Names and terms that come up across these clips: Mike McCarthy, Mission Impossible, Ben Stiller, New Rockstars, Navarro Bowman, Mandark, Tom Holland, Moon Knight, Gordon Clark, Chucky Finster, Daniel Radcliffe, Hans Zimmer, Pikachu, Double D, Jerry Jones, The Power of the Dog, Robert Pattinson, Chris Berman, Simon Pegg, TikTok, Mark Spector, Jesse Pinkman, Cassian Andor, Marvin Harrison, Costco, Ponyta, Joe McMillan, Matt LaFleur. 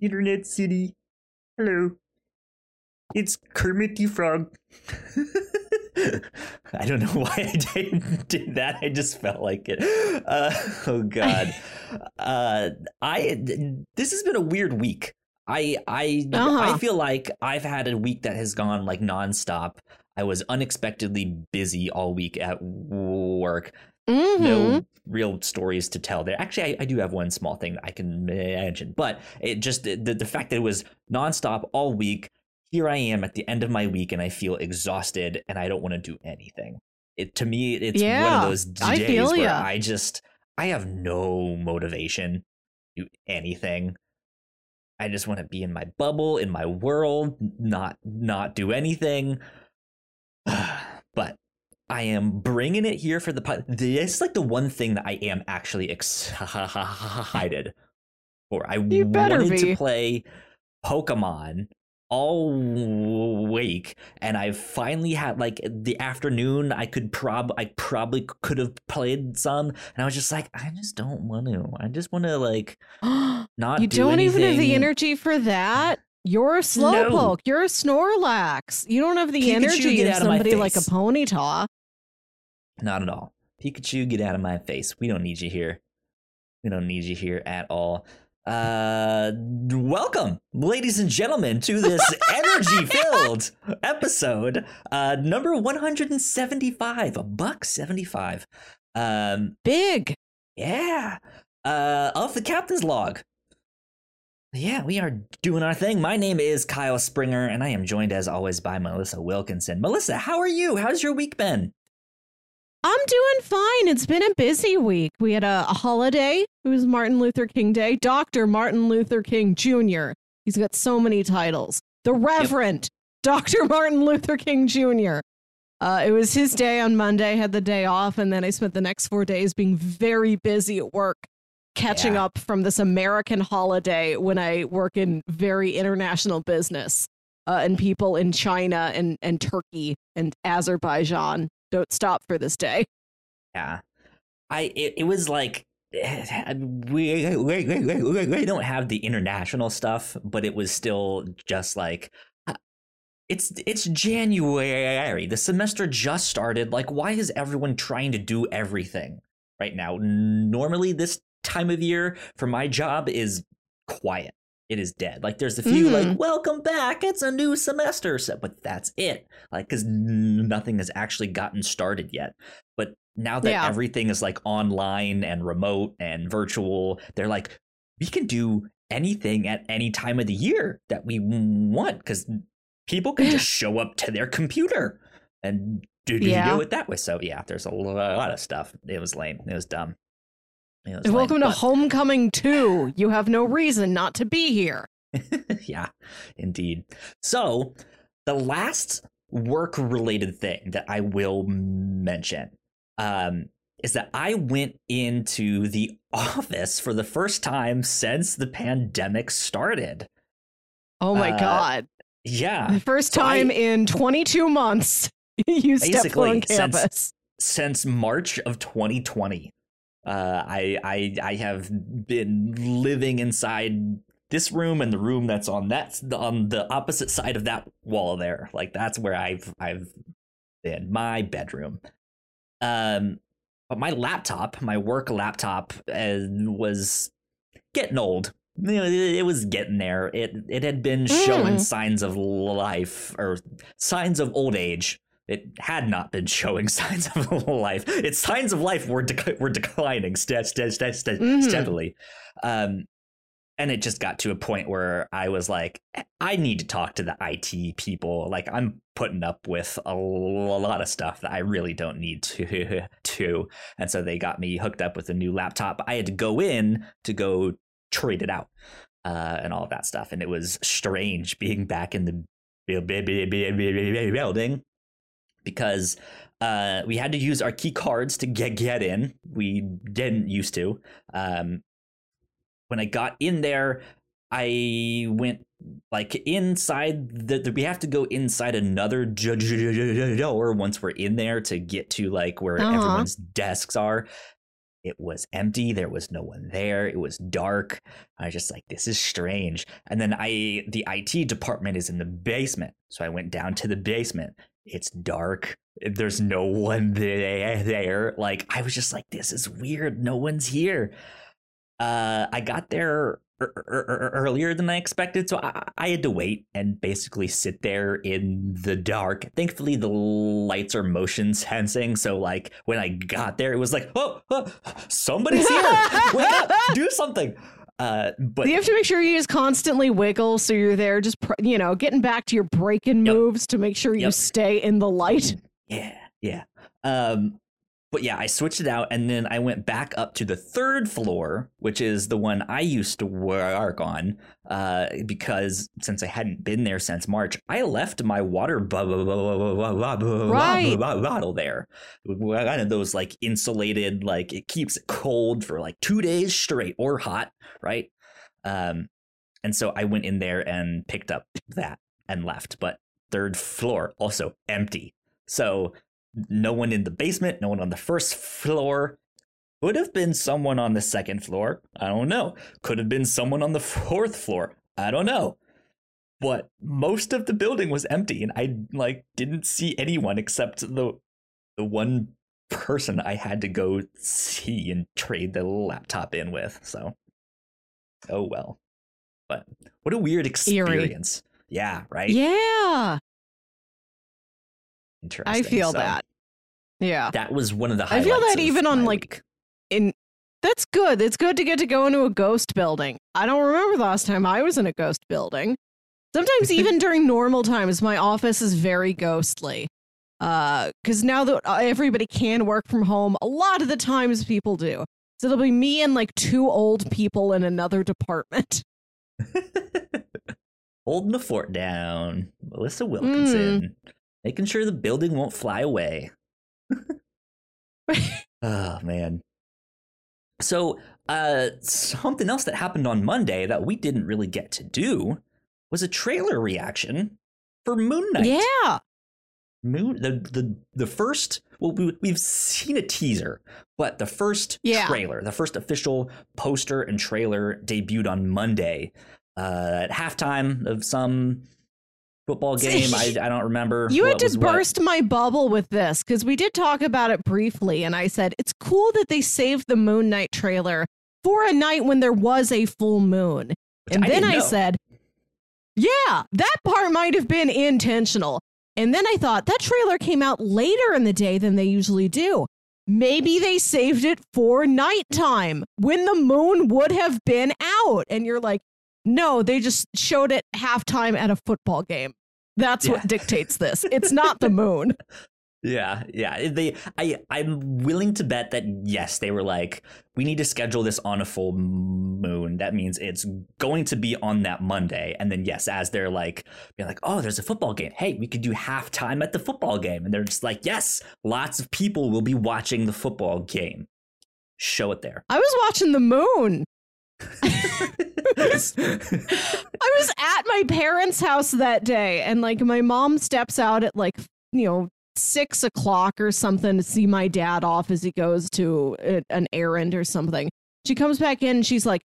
Internet City. Hello. It's Kermit the Frog. I don't know why I did that. I just felt like it. Oh, God. This has been a weird week. I feel like I've had a week that has gone like nonstop. I was unexpectedly busy all week at work. Mm-hmm. No real stories to tell there. Actually, I do have one small thing that I can mention, but it just the fact that it was nonstop all week. Here I am at the end of my week and I feel exhausted and I don't want to do anything. To me, it's one of those days where I have no motivation to do anything. I just want to be in my bubble, in my world, not do anything. But I am bringing it here for the pod. This is like the one thing that I am actually excited for. I wanted to play Pokemon all week, and I finally had like the afternoon. I probably could have played some, and I was just like, I just don't want to. I just want to like not. You don't even have the energy for that. You're a Slowpoke. No. You're a Snorlax. You don't have the energy of somebody like a Ponyta. Not at all. Pikachu, get out of my face. We don't need you here. We don't need you here at all. Welcome, ladies and gentlemen, to this energy-filled episode, number 175, $175. Big. Yeah. Of the Captain's Log. Yeah, we are doing our thing. My name is Kyle Springer, and I am joined, as always, by Melissa Wilkinson. Melissa, how are you? How's your week been? I'm doing fine. It's been a busy week. We had a holiday. It was Martin Luther King Day. Dr. Martin Luther King Jr. He's got so many titles. The Reverend Dr. Martin Luther King Jr. It was his day on Monday. Had the day off, and then I spent the next 4 days being very busy at work, catching up from this American holiday when I work in very international business, and people in China and Turkey and Azerbaijan don't stop for this day. Yeah, it was like we don't have the international stuff, but it was still just like it's January. The semester just started. Like, why is everyone trying to do everything right now? Normally, this time of year for my job is quiet. It is dead. Like, there's a few like, welcome back, it's a new semester, so, but that's it. Like, because nothing has actually gotten started yet. But now that everything is like online and remote and virtual, they're like, we can do anything at any time of the year that we want, because people can just show up to their computer and do it that way. So yeah, there's a lot of stuff. It was lame. It was dumb. And welcome to Homecoming 2. You have no reason not to be here. Yeah, indeed. So the last work-related thing that I will mention is that I went into the office for the first time since the pandemic started. Oh, my God. Yeah. The first time in 22 months you stepped foot on campus. Since March of 2020. I have been living inside this room and the room that's on the opposite side of that wall there. Like, that's where I've been, my bedroom. But my work laptop, was getting old. You know, it was getting there. It had been showing signs of life, or signs of old age. It had not been showing signs of life. Its signs of life were declining steadily. And it just got to a point where I was like, I need to talk to the IT people. Like, I'm putting up with a lot of stuff that I really don't need to. And so they got me hooked up with a new laptop. I had to go in to go trade it out, and all of that stuff. And it was strange being back in the building. Because we had to use our key cards to get in. We didn't used to. When I got in there, I went like inside. We have to go inside another door once we're in there to get to like where everyone's desks are. It was empty. There was no one there. It was dark. I was just like, this is strange. And then the IT department is in the basement. So I went down to the basement. It's dark. There's no one there. Like, I was just like, this is weird. No one's here. I got there earlier than I expected, so I had to wait and basically sit there in the dark. Thankfully, the lights are motion sensing, so like when I got there, it was like, oh somebody's here! Wake up! Do something! But you have to make sure you just constantly wiggle, so you're there, just getting back to your break-in moves to make sure you stay in the light. Yeah. But yeah, I switched it out, and then I went back up to the third floor, which is the one I used to work on, because since I hadn't been there since March, I left my water bottle there. One of those like insulated, like it keeps it cold for like 2 days straight or hot, right? And so I went in there and picked up that and left, but third floor also empty. So no one in the basement, no one on the first floor. Would have been someone on the second floor. I don't know. Could have been someone on the fourth floor. I don't know. But most of the building was empty, and I didn't see anyone except the one person I had to go see and trade the laptop in with. So, oh well. But what a weird experience. Eerie. Yeah, right? Yeah. I feel that. Yeah. That was one of the highlights. I feel that even on that's good. It's good to get to go into a ghost building. I don't remember the last time I was in a ghost building. Sometimes even during normal times, my office is very ghostly. Because now that everybody can work from home, a lot of the times people do. So it'll be me and two old people in another department. Holding the fort down. Melissa Wilkinson. Making sure the building won't fly away. Oh, man. So something else that happened on Monday that we didn't really get to do was a trailer reaction for Moon Knight. Yeah. The first, we've seen a teaser, but the first trailer, the first official poster and trailer debuted on Monday at halftime of some football game. I don't remember. You had to burst my bubble with this, because we did talk about it briefly, and I said it's cool that they saved the Moon Knight trailer for a night when there was a full moon. And then I said, yeah, that part might have been intentional. And then I thought that trailer came out later in the day than they usually do. Maybe they saved it for nighttime when the moon would have been out. And you're like, no, they just showed it halftime at a football game. That's what dictates this. It's not the moon. Yeah. I'm willing to bet that, yes, they were like, we need to schedule this on a full moon. That means it's going to be on that Monday. And then, yes, as they're being like, oh, there's a football game. Hey, we could do halftime at the football game. And they're just like, yes, lots of people will be watching the football game. Show it there. I was watching the moon. I was at my parents' house that day, and my mom steps out at 6 o'clock or something to see my dad off as he goes to an errand or something. She comes back in and she's like,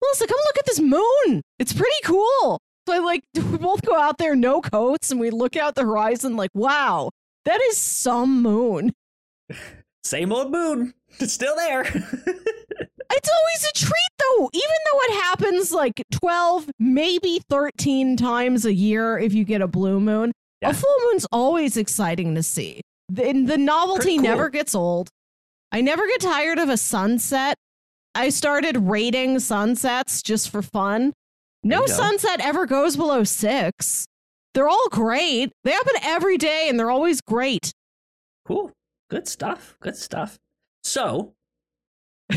Melissa, come look at this moon. It's pretty cool. So I we both go out there, no coats, and we look out the horizon like, wow, that is some moon. Same old moon. It's still there. It's always a treat, though, even though it happens 12, maybe 13 times a year if you get a blue moon. Yeah. A full moon's always exciting to see. The novelty never gets old. I never get tired of a sunset. I started rating sunsets just for fun. No sunset ever goes below 6. They're all great. They happen every day, and they're always great. Cool. Good stuff. So,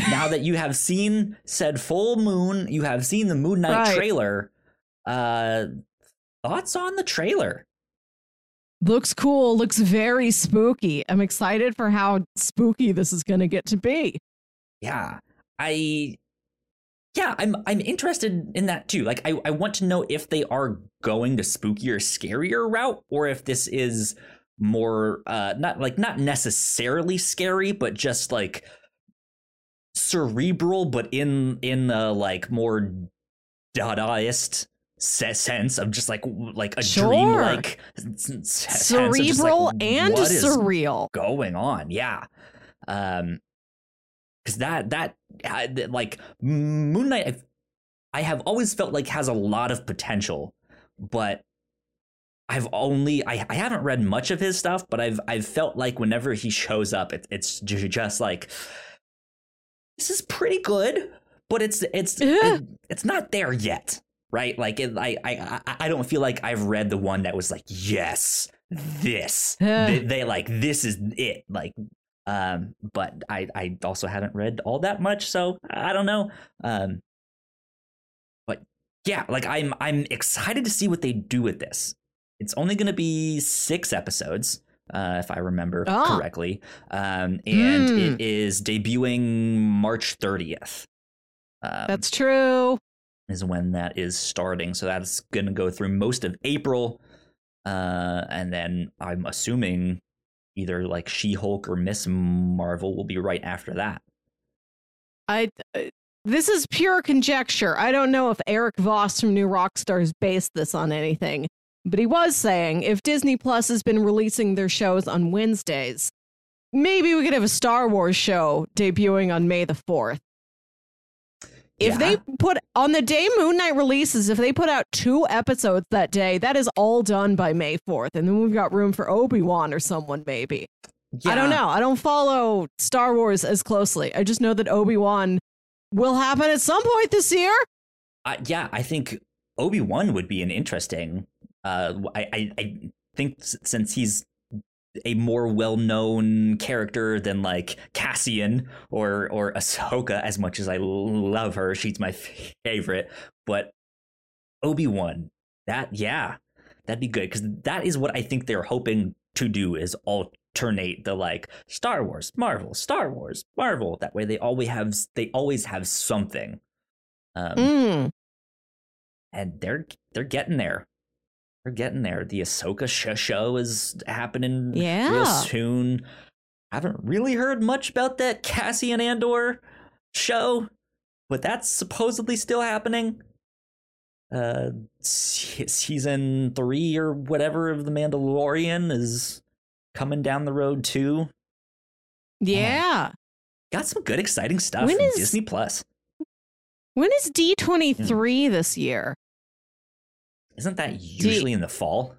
now that you have seen said full moon, you have seen the Moon Knight trailer. Thoughts on the trailer? Looks cool. Looks very spooky. I'm excited for how spooky this is going to get to be. I'm interested in that too. I want to know if they are going the spookier, scarier route, or if this is more not necessarily scary, but just cerebral, but in the like more Dadaist sense of just like a dream, like cerebral and surreal going on. Yeah. Because that like Moon Knight, I have always felt like has a lot of potential, but I haven't read much of his stuff, but I've felt like whenever he shows up, it's just like, this is pretty good, but it's not there yet, right? Like I don't feel like I've read the one that was like, yes, this they like this is it, like. But I also haven't read all that much, so I don't know. But yeah, like I'm excited to see what they do with this. It's only going to be 6 episodes, if I remember correctly. And it is debuting March 30th. That's true. Is when that is starting. So that's going to go through most of April. And then I'm assuming either like She-Hulk or Miss Marvel will be right after that. This is pure conjecture. I don't know if Eric Voss from New Rockstars based this on anything, but he was saying if Disney Plus has been releasing their shows on Wednesdays, maybe we could have a Star Wars show debuting on May the 4th. If they put on the day Moon Knight releases, if they put out 2 episodes that day, that is all done by May 4th. And then we've got room for Obi-Wan or someone, maybe. Yeah. I don't know. I don't follow Star Wars as closely. I just know that Obi-Wan will happen at some point this year. Yeah, I think Obi-Wan would be an interesting. I think since he's a more well-known character than like Cassian or Ahsoka, as much as I love her, she's my favorite, but Obi-Wan, that'd be good, because that is what I think they're hoping to do, is alternate the like Star Wars, Marvel, Star Wars, Marvel. That way they always have something. And they're getting there. We're getting there. The Ahsoka show is happening real soon. I haven't really heard much about that Cassian Andor show, but that's supposedly still happening. Season 3 or whatever of The Mandalorian is coming down the road too. Yeah. Got some good, exciting stuff from Disney Plus. When is D23 this year? Isn't that usually in the fall?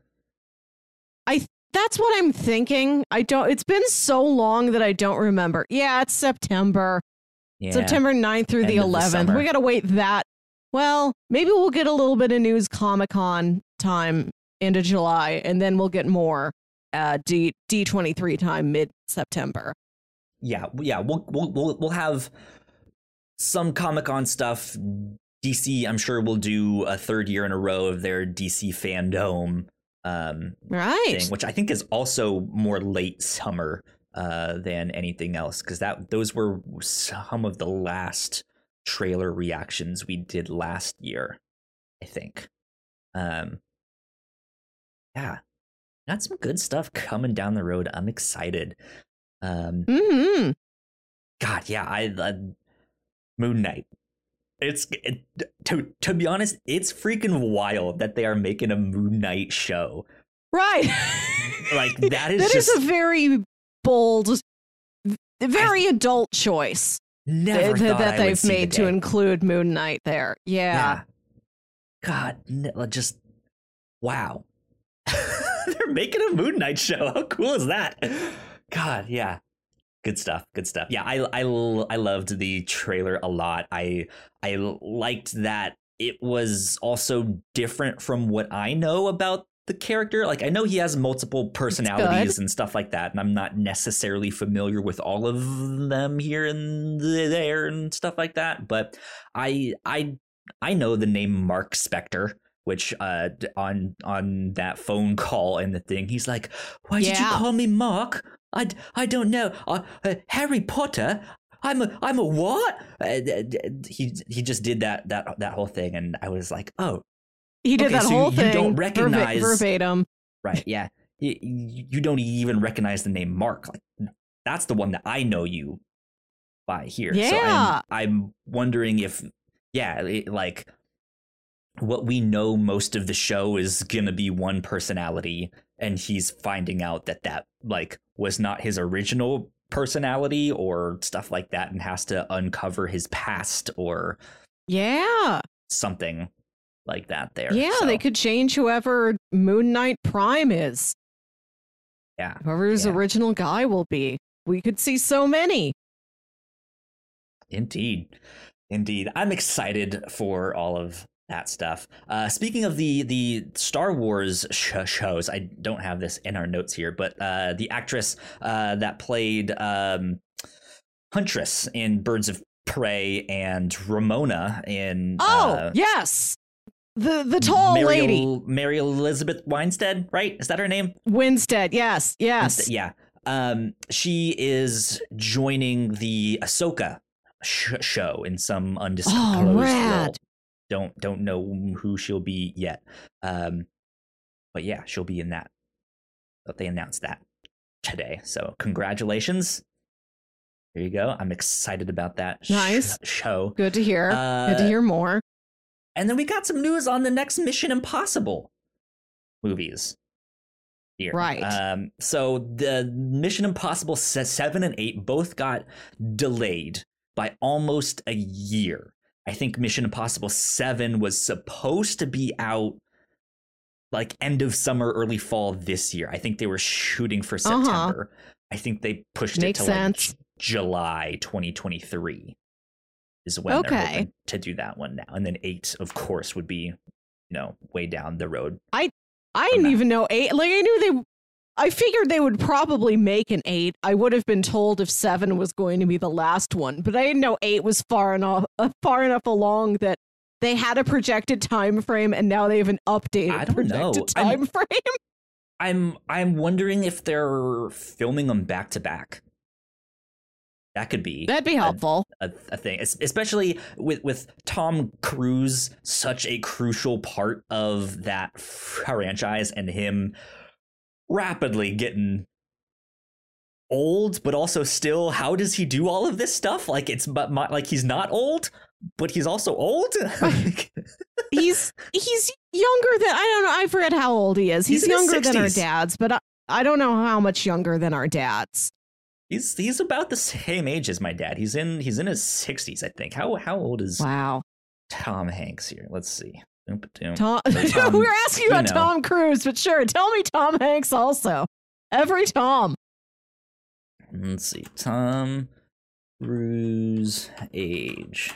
That's what I'm thinking. It's been so long that I don't remember. Yeah, it's September. Yeah. September 9th through the 11th. We got to wait that. Well, maybe we'll get a little bit of news Comic-Con time into July, and then we'll get more D23 time mid-September. Yeah, we'll have some Comic-Con stuff. DC, I'm sure, will do a third year in a row of their DC fandom thing, which I think is also more late summer than anything else, because those were some of the last trailer reactions we did last year, I think. Yeah, got some good stuff coming down the road. I'm excited. God, yeah, I Moon Knight. To be honest, it's freaking wild that they are making a Moon Knight show. Right. Like that is a very bold, very adult choice. Never thought that they've made to include Moon Knight there. Yeah. God, just wow. They're making a Moon Knight show. How cool is that? God, yeah. Good stuff. Yeah, I loved the trailer a lot. I liked that it was also different from what I know about the character. Like, I know he has multiple personalities and stuff like that, and I'm not necessarily familiar with all of them here and there and stuff like that. But I know the name Mark Spector, which on that phone call and the thing, he's like, "Why did you call me Mark? I don't know. Harry Potter. I'm a what?" He just did that whole thing, and I was like, oh, he did that whole thing. You don't recognize verbatim, right? Yeah, you don't even recognize the name Mark. Like, that's the one that I know you by here. Yeah. So I'm wondering if, like what we know most of the show is going to be one personality, and he's finding out that that like was not his original personality or stuff like that, and has to uncover his past or something like that there. They could change whoever Moon Knight Prime is. Whoever his original guy will be. We could see so many. Indeed. I'm excited for all of that stuff. Speaking of the Star Wars shows, I don't have this in our notes here, but the actress that played Huntress in Birds of Prey and Ramona in the tall lady, Mary Elizabeth Winstead, right? Is that her name? Winstead, yes. Winstead, yeah. She is joining the Ahsoka show in some undisclosed role. Don't know who she'll be yet. But yeah, she'll be in that. But they announced that today. So congratulations. There you go. I'm excited about that. Nice show. Good to hear. Good to hear more. And then we got some news on the next Mission Impossible movies. Here. Right. So the Mission Impossible 7 and 8 both got delayed by almost a year. I think Mission Impossible 7 was supposed to be out like end of summer, early fall this year. I think they were shooting for September. I think they pushed it to like July 2023 is when they're hoping to do that one now. And then 8, of course, would be, way down the road. I didn't even know 8. Like I figured they would probably make an 8. I would have been told if 7 was going to be the last one, but I didn't know 8 was far enough along that they had a projected time frame, and now they have an updated projected time frame. I'm wondering if they're filming them back to back. That could be. That'd be helpful. A thing, especially with Tom Cruise, such a crucial part of that franchise, and him rapidly getting old, but also still, how does he do all of this stuff? Like like he's not old, but he's also old. He's younger than, I don't know. I forget how old he is. He's younger than our dads, but I don't know how much younger than our dads. He's about the same age as my dad. He's in his 60s, I think. How old is Tom Hanks here? Let's see. Tom, we're asking about Tom Cruise, but sure, tell me Tom Hanks also. Every Tom. Let's see. Tom Cruise age.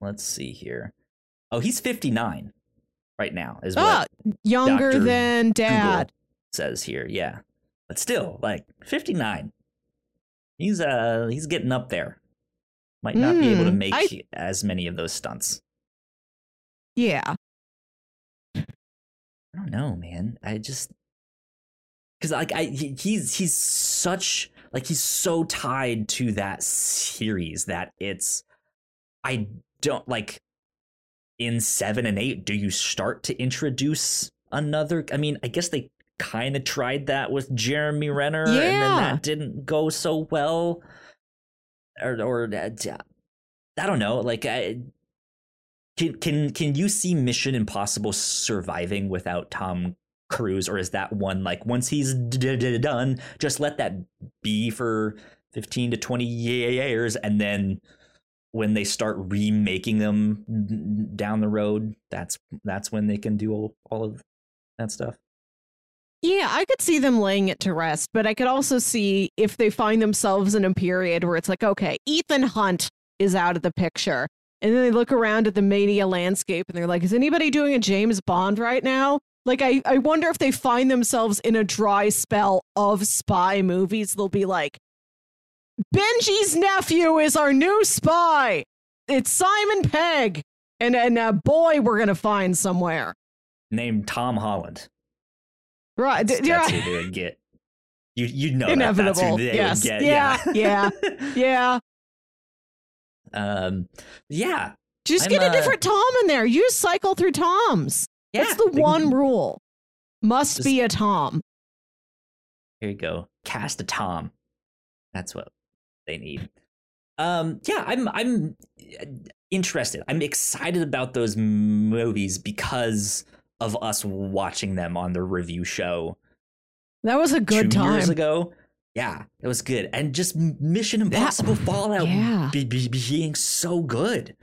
Let's see here. Oh, he's 59 right now. Is what younger Dr. than Dad Google says here. Yeah, but still, like 59. He's getting up there. Might not be able to make as many of those stunts. Yeah. I don't know, man. I just he's such he's so tied to that series that it's I don't like in 7 and 8. Do you start to introduce another? I mean, I guess they kind of tried that with Jeremy Renner, and then that didn't go so well, or I don't know. Like, can you see Mission Impossible surviving without Tom Cruise, or is that one like once he's done, just let that be for 15 to 20 years, and then when they start remaking them down the road, that's when they can do all of that stuff. Yeah, I could see them laying it to rest, but I could also see if they find themselves in a period where it's like, okay, Ethan Hunt is out of the picture. And then they look around at the media landscape and they're like, is anybody doing a James Bond right now? Like, I wonder if they find themselves in a dry spell of spy movies. They'll be like, Benji's nephew is our new spy. It's Simon Pegg. And a boy we're going to find somewhere. Named Tom Holland. Right, that's who they would get. You know, inevitable. That's who they would get. Just get a different Tom in there. You just cycle through Toms. That's the one rule. Must be a Tom. Here you go. Cast a Tom. That's what they need. Yeah, I'm interested. I'm excited about those movies because of us watching them on the review show. That was a good time. 2 years ago. Yeah, it was good. And just Mission Impossible Fallout being so good.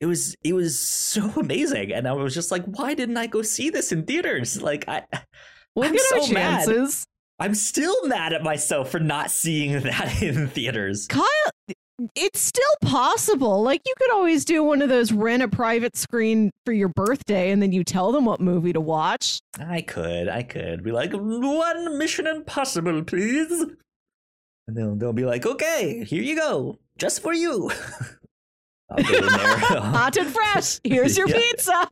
It was so amazing. And I was just like, why didn't I go see this in theaters? Like, I'm so mad. I'm still mad at myself for not seeing that in theaters. Kyle, it's still possible. Like, you could always do one of those, rent a private screen for your birthday, and then you tell them what movie to watch. I could be like, one Mission Impossible, please. And they'll be like, okay, here you go. Just for you. I'll go in there. Hot and fresh. Here's your pizza.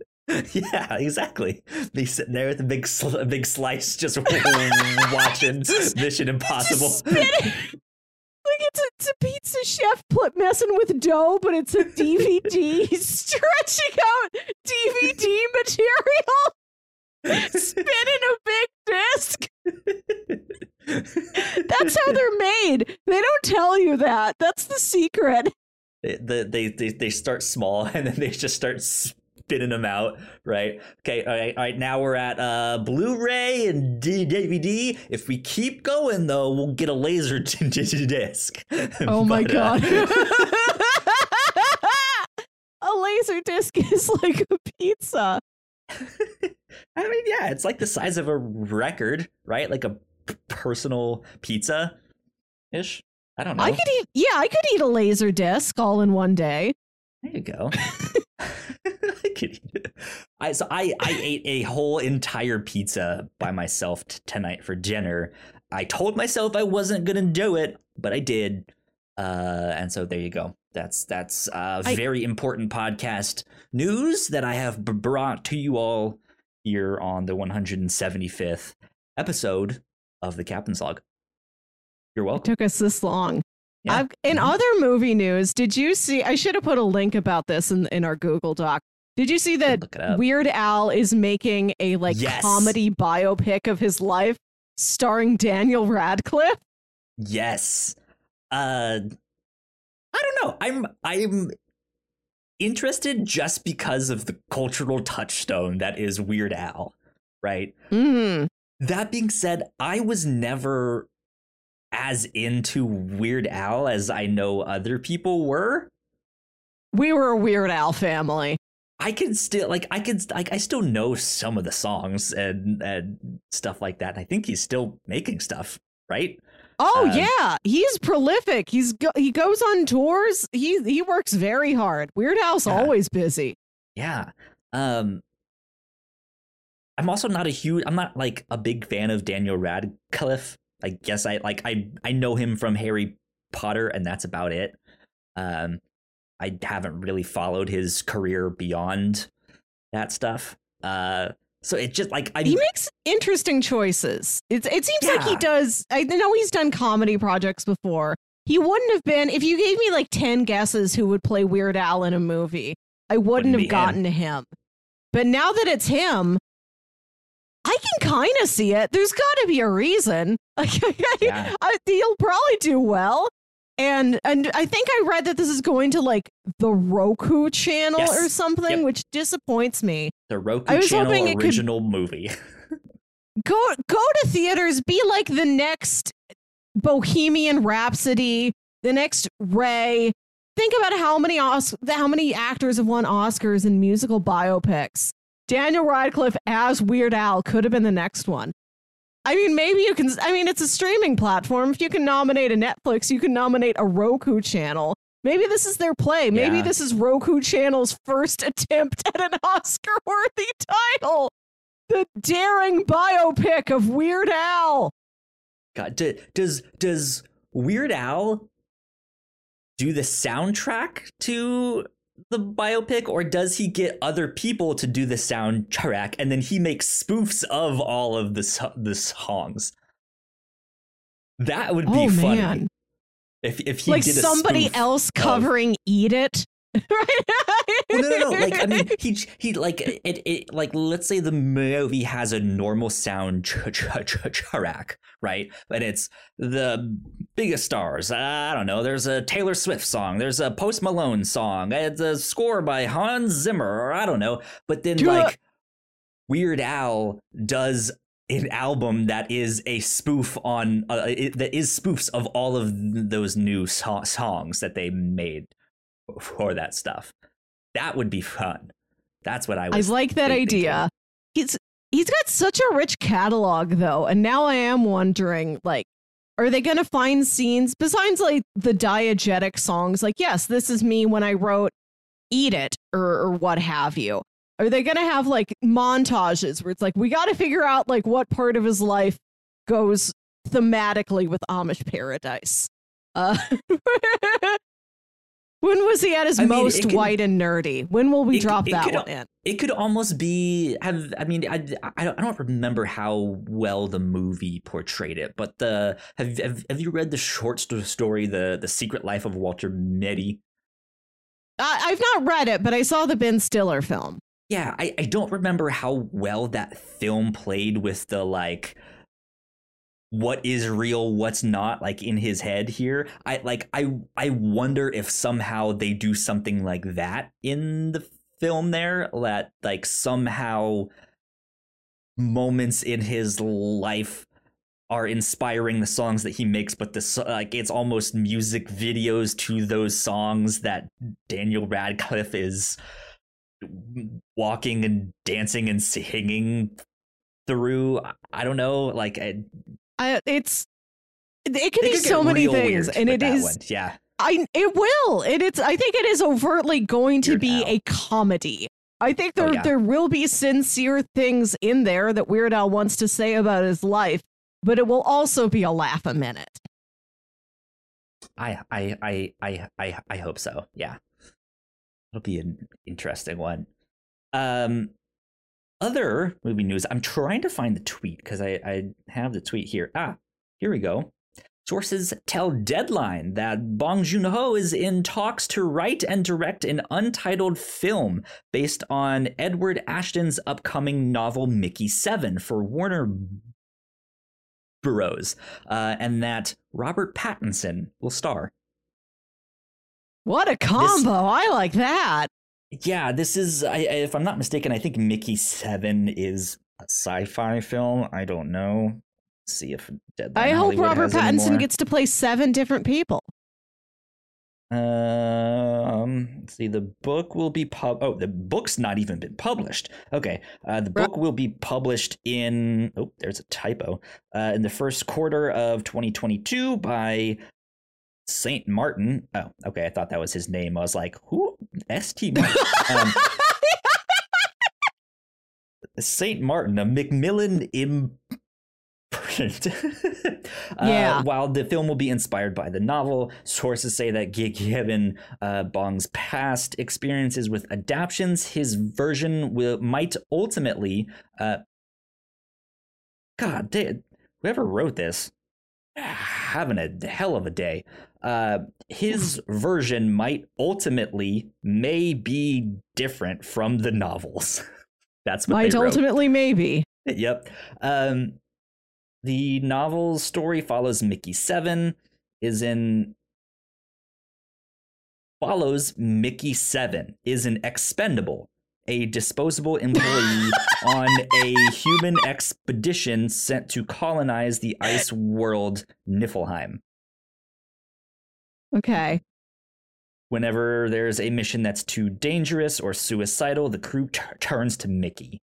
Yeah, exactly. Be sitting there with a big slice, just watching Mission Impossible. Like, it's a pizza chef messing with dough, but it's a DVD. He's stretching out DVD material, spinning a big disc. That's how they're made. They don't tell you that. That's the secret. They start small, and then they just start spinning them out, right? Okay, all right. Now we're at Blu-ray and DVD. If we keep going, though, we'll get a laser disc. Oh my god! A laser disc is like a pizza. I mean, yeah, it's like the size of a record, right? Like a personal pizza ish. I don't know. I could eat a laser disc all in one day. There you go. I ate a whole entire pizza by myself tonight for dinner. I told myself I wasn't gonna do it, but I did. And so there you go. That's very important podcast news that I have brought to you all here on the 175th episode of the Captain's Log. You're welcome. It took us this long. Yeah. In other movie news, did you see? I should have put a link about this in our Google Doc. Did you see that Weird Al is making a comedy biopic of his life starring Daniel Radcliffe? Yes. I don't know. I'm interested just because of the cultural touchstone that is Weird Al, right? Mm-hmm. That being said, I was never as into Weird Al as I know other people were. We were a Weird Al family. I still know some of the songs and stuff like that. And I think he's still making stuff, right? Oh yeah, he's prolific. He goes on tours. He works very hard. Weird Al's always busy. Yeah. I'm also not a big fan of Daniel Radcliffe. I guess I know him from Harry Potter, and that's about it. I haven't really followed his career beyond that stuff. So it just he makes interesting choices. It seems like he does. I know he's done comedy projects before. He wouldn't have been, if you gave me 10 guesses who would play Weird Al in a movie, I wouldn't have gotten to him. But now that it's him, I can kind of see it. There's got to be a reason. He'll probably do well. And I think I read that this is going to the Roku Channel or something, which disappoints me. The Roku Channel original movie. Go to theaters. Be like the next Bohemian Rhapsody, the next Ray. Think about how many actors have won Oscars in musical biopics. Daniel Radcliffe as Weird Al could have been the next one. I mean, maybe you can. I mean, it's a streaming platform. If you can nominate a Netflix, you can nominate a Roku channel. Maybe this is their play. Maybe this is Roku Channel's first attempt at an Oscar-worthy title. The daring biopic of Weird Al. God, does Weird Al do the soundtrack to the biopic, or does he get other people to do the soundtrack and then he makes spoofs of all of the songs? That would be funny. Man. If he did somebody else covering "Eat It" Well, no. Like, I mean, he like it like, let's say the movie has a normal sound track, right? And it's the biggest stars. I don't know. There's a Taylor Swift song. There's a Post Malone song. It's a score by Hans Zimmer. Or I don't know. But then like Weird Al does an album that is a spoof on that is spoofs of all of those new songs that they made for that stuff. That would be fun. That's what I like that idea. He's got such a rich catalog though, and now I am wondering, like, are they gonna find scenes besides like the diegetic songs, like yes, this is me when I wrote Eat It or what have you? Are they going to have like montages where it's like, we got to figure out like what part of his life goes thematically with Amish Paradise? When was he at his most white and nerdy? When will we drop that one in? It could almost be, I don't remember how well the movie portrayed it, but have you read the short story, The Secret Life of Walter Mitty? I've not read it, but I saw the Ben Stiller film. Yeah, I don't remember how well that film played with the, like, what is real, what's not, like, in his head here. I wonder if somehow they do something like that in the film there, that, like, somehow moments in his life are inspiring the songs that he makes, but like it's almost music videos to those songs that Daniel Radcliffe is walking and dancing and singing through. I don't know, like it could be so many things, and it is I think it is overtly going to be a comedy. I think there will be sincere things in there that Weird Al wants to say about his life, but it will also be a laugh a minute. I hope so. Yeah. It'll be an interesting one. Other movie news. I'm trying to find the tweet because I have the tweet here. Here we go. Sources tell Deadline that Bong Joon-ho is in talks to write and direct an untitled film based on Edward Ashton's upcoming novel Mickey Seven for Warner Burroughs, and that Robert Pattinson will star. What a combo! I like that. Yeah, this is, if I'm not mistaken, I think Mickey Seven is a sci-fi film. I don't know. Let's see if Deadline I hope Hollywood Robert Pattinson gets to play 7 different people. Let's see, the book will be the book's not even been published. Okay. The book will be published in, there's a typo, in the first quarter of 2022 by Saint Martin. Oh, okay. I thought that was his name. I was like, who? St. Martin. Saint Martin, a Macmillan imprint. While the film will be inspired by the novel, sources say that given Bong's past experiences with adaptions, his version might ultimately. God, whoever wrote this, having a hell of a day. His version might ultimately be different from the novels. That's what might they wrote. Ultimately maybe. Yep. The novel's story follows Mickey Seven, is an expendable, a disposable employee on a human expedition sent to colonize the ice world Niflheim. Okay. Whenever there's a mission that's too dangerous or suicidal, the crew turns to Mickey.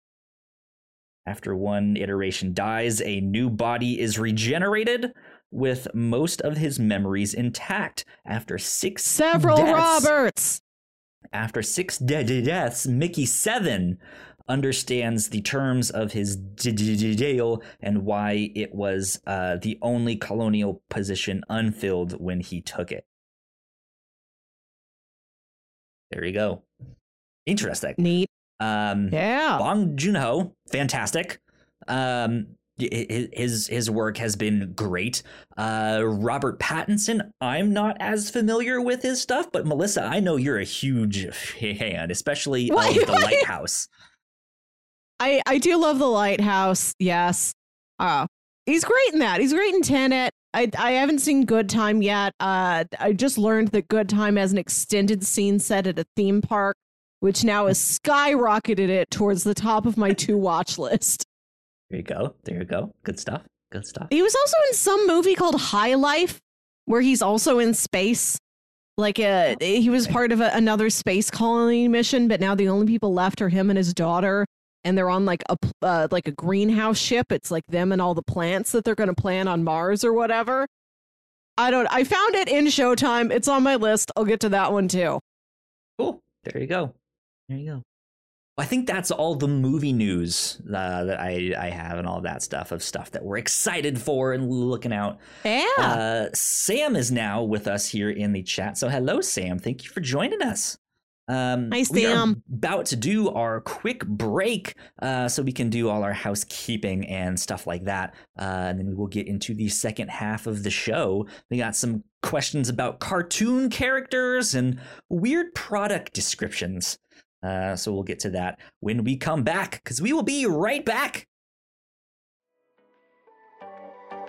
After one iteration dies, a new body is regenerated with most of his memories intact. After 6 deaths, Mickey Seven understands the terms of his deal and why it was the only colonial position unfilled when he took it. There you go. Interesting. Neat. Bong Joon-ho, fantastic. his work has been great. Robert Pattinson, I'm not as familiar with his stuff, but Melissa, I know you're a huge fan, especially of The Lighthouse. I do love The Lighthouse. Yes. He's great in that. He's great in Tenet. I haven't seen Good Time yet. I just learned that Good Time has an extended scene set at a theme park, which now has skyrocketed it towards the top of my to-watch list. There you go. There you go. Good stuff. Good stuff. He was also in some movie called High Life, where he's also in space. Like he was part of another space colony mission, but now the only people left are him and his daughter. And they're on like a greenhouse ship. It's like them and all the plants that they're going to plant on Mars or whatever. I found it in Showtime. It's on my list. I'll get to that one too. Cool. There you go. There you go. I think that's all the movie news that I have and all that stuff that we're excited for and looking out. Yeah. Sam is now with us here in the chat. So hello, Sam. Thank you for joining us. Hi, Sam. We are about to do our quick break so we can do all our housekeeping and stuff like that. And then we will get into the second half of the show. We got some questions about cartoon characters and weird product descriptions. So we'll get to that when we come back, because we will be right back.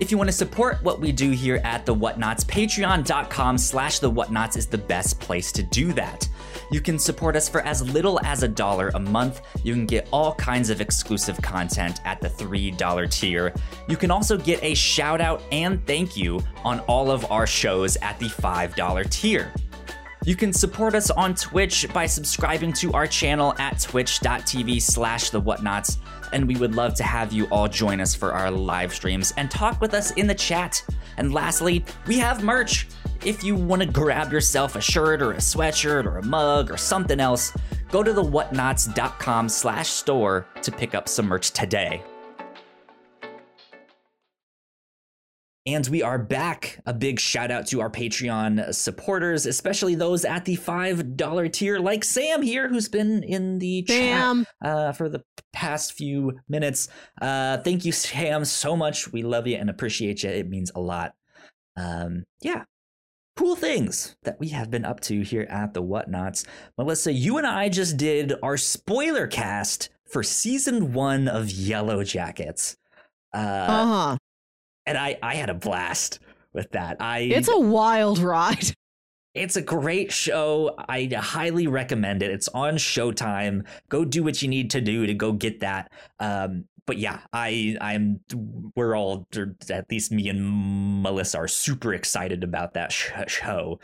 If you want to support what we do here at The Whatnots, patreon.com/thewhatnots is the best place to do that. You can support us for as little as $1 a month. You can get all kinds of exclusive content at the $3 tier. You can also get a shout out and thank you on all of our shows at the $5 tier. You can support us on Twitch by subscribing to our channel at twitch.tv/thewhatnots, and we would love to have you all join us for our live streams and talk with us in the chat. And lastly, we have merch. If you want to grab yourself a shirt or a sweatshirt or a mug or something else, go to thewhatnots.com/store to pick up some merch today. And we are back. A big shout out to our Patreon supporters, especially those at the $5 tier, like Sam here, who's been in the chat for the past few minutes. Thank you, Sam, so much. We love you and appreciate you. It means a lot. Yeah. Cool things that we have been up to here at The Whatnots. Melissa, you and I just did our spoiler cast for season 1 of Yellowjackets. And I had a blast with that. It's a wild ride. It's a great show. I highly recommend it. It's on Showtime. Go do what you need to do to go get that. But yeah, we're all, or at least me and Melissa, are super excited about that show.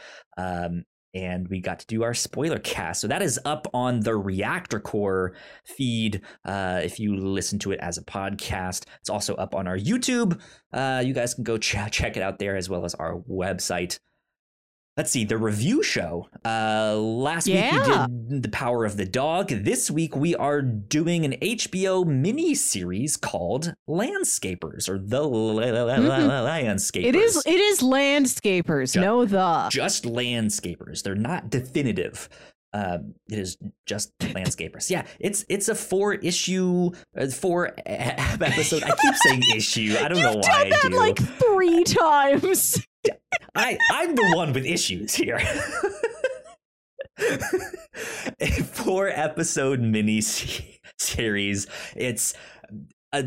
And we got to do our spoiler cast. So that is up on the Reactor Core feed. If you listen to it as a podcast, it's also up on our YouTube. You guys can go check it out there, as well as our website. Let's see, the review show. Last week we did The Power of the Dog. This week we are doing an HBO miniseries called Landscapers, or The Landscapers. It is Landscapers, Just Landscapers. They're not definitive. It is just Landscapers. Yeah, it's a 4-episode. I keep saying issue. I don't know why. You've done that like 3 times. I'm the one with issues here. A 4-episode mini series. It's a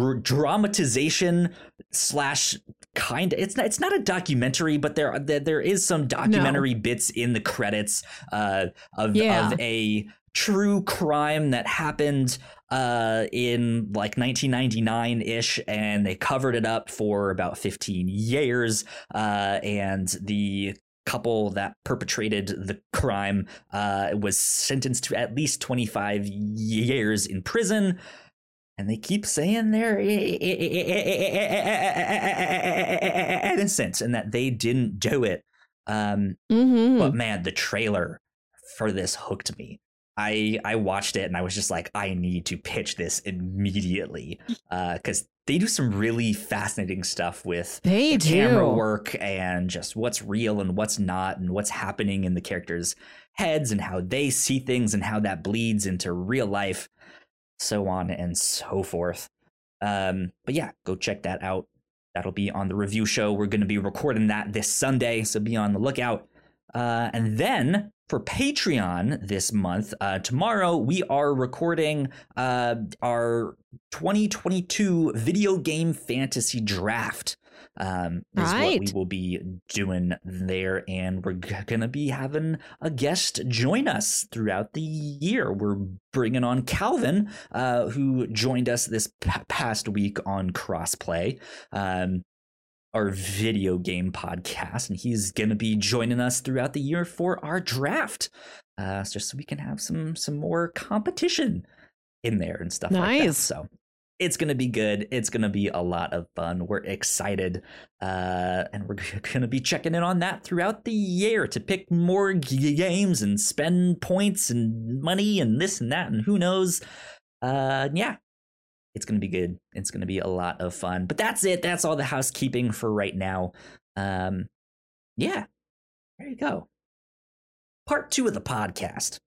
dramatization / kind of. It's not a documentary, but there is some documentary bits in the credits of a true crime that happened in like 1999-ish, and they covered it up for about 15 years. And the couple that perpetrated the crime was sentenced to at least 25 years in prison. And they keep saying they're innocent and that they didn't do it. But man, the trailer for this hooked me. I watched it and I was just like, I need to pitch this immediately, because they do some really fascinating stuff with the camera work and just what's real and what's not and what's happening in the characters' heads and how they see things and how that bleeds into real life, so on and so forth. But yeah, go check that out. That'll be on the review show. We're going to be recording that this Sunday, so be on the lookout. And then for Patreon this month, tomorrow we are recording our 2022 video game fantasy draft. Is what we will be doing there, and we're gonna be having a guest join us throughout the year. We're bringing on Calvin, who joined us this past week on Crossplay, our video game podcast, and he's gonna be joining us throughout the year for our draft, just so we can have some more competition in there and stuff like that. So it's going to be good. It's going to be a lot of fun. We're excited. And we're going to be checking in on that throughout the year to pick more games and spend points and money and this and that and who knows. Yeah, it's going to be good. It's going to be a lot of fun. But that's it. That's all the housekeeping for right now. Yeah, there you go. Part two of the podcast.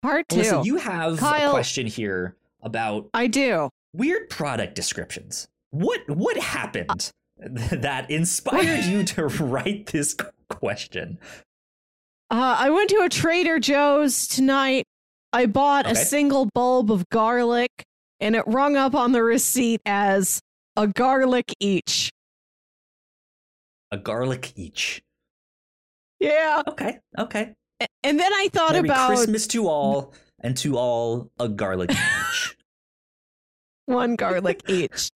Part two. Melissa, you have a question here. About weird product descriptions. What happened that inspired you to write this question? I went to a Trader Joe's tonight. I bought a single bulb of garlic, and it rung up on the receipt as a garlic each. A garlic each. Yeah. Okay. And then I thought about Christmas to all. And to all, a garlic each. One garlic each.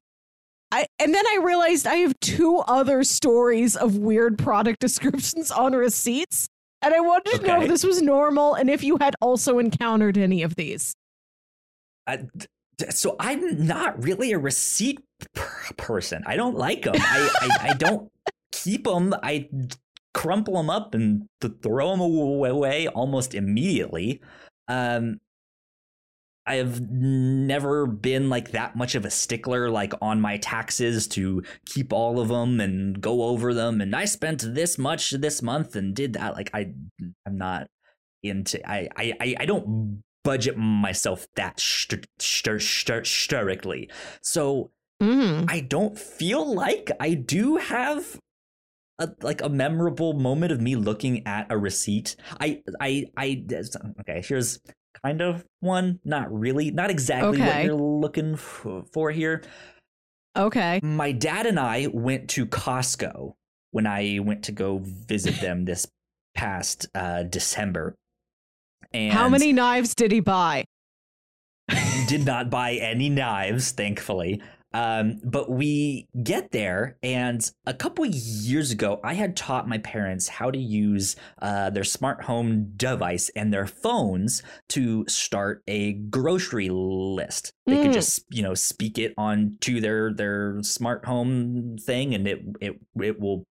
And then I realized I have two other stories of weird product descriptions on receipts. And I wanted to know if this was normal and if you had also encountered any of these. So I'm not really a receipt person. I don't like them. I don't keep them. I crumple them up and throw them away almost immediately. I have never been like that much of a stickler, like on my taxes, to keep all of them and go over them. And I spent this much this month and did that. Like I'm not into. I don't budget myself that strictly. So I don't feel like I do have a memorable moment of me looking at a receipt. Okay, here's kind of one. Not really, not exactly what you're looking for here. Okay. My dad and I went to Costco when I went to go visit them this past December. And how many knives did he buy? Did not buy any knives, thankfully. But we get there, and a couple years ago, I had taught my parents how to use their smart home device and their phones to start a grocery list. They could just, speak it onto their smart home thing, and it will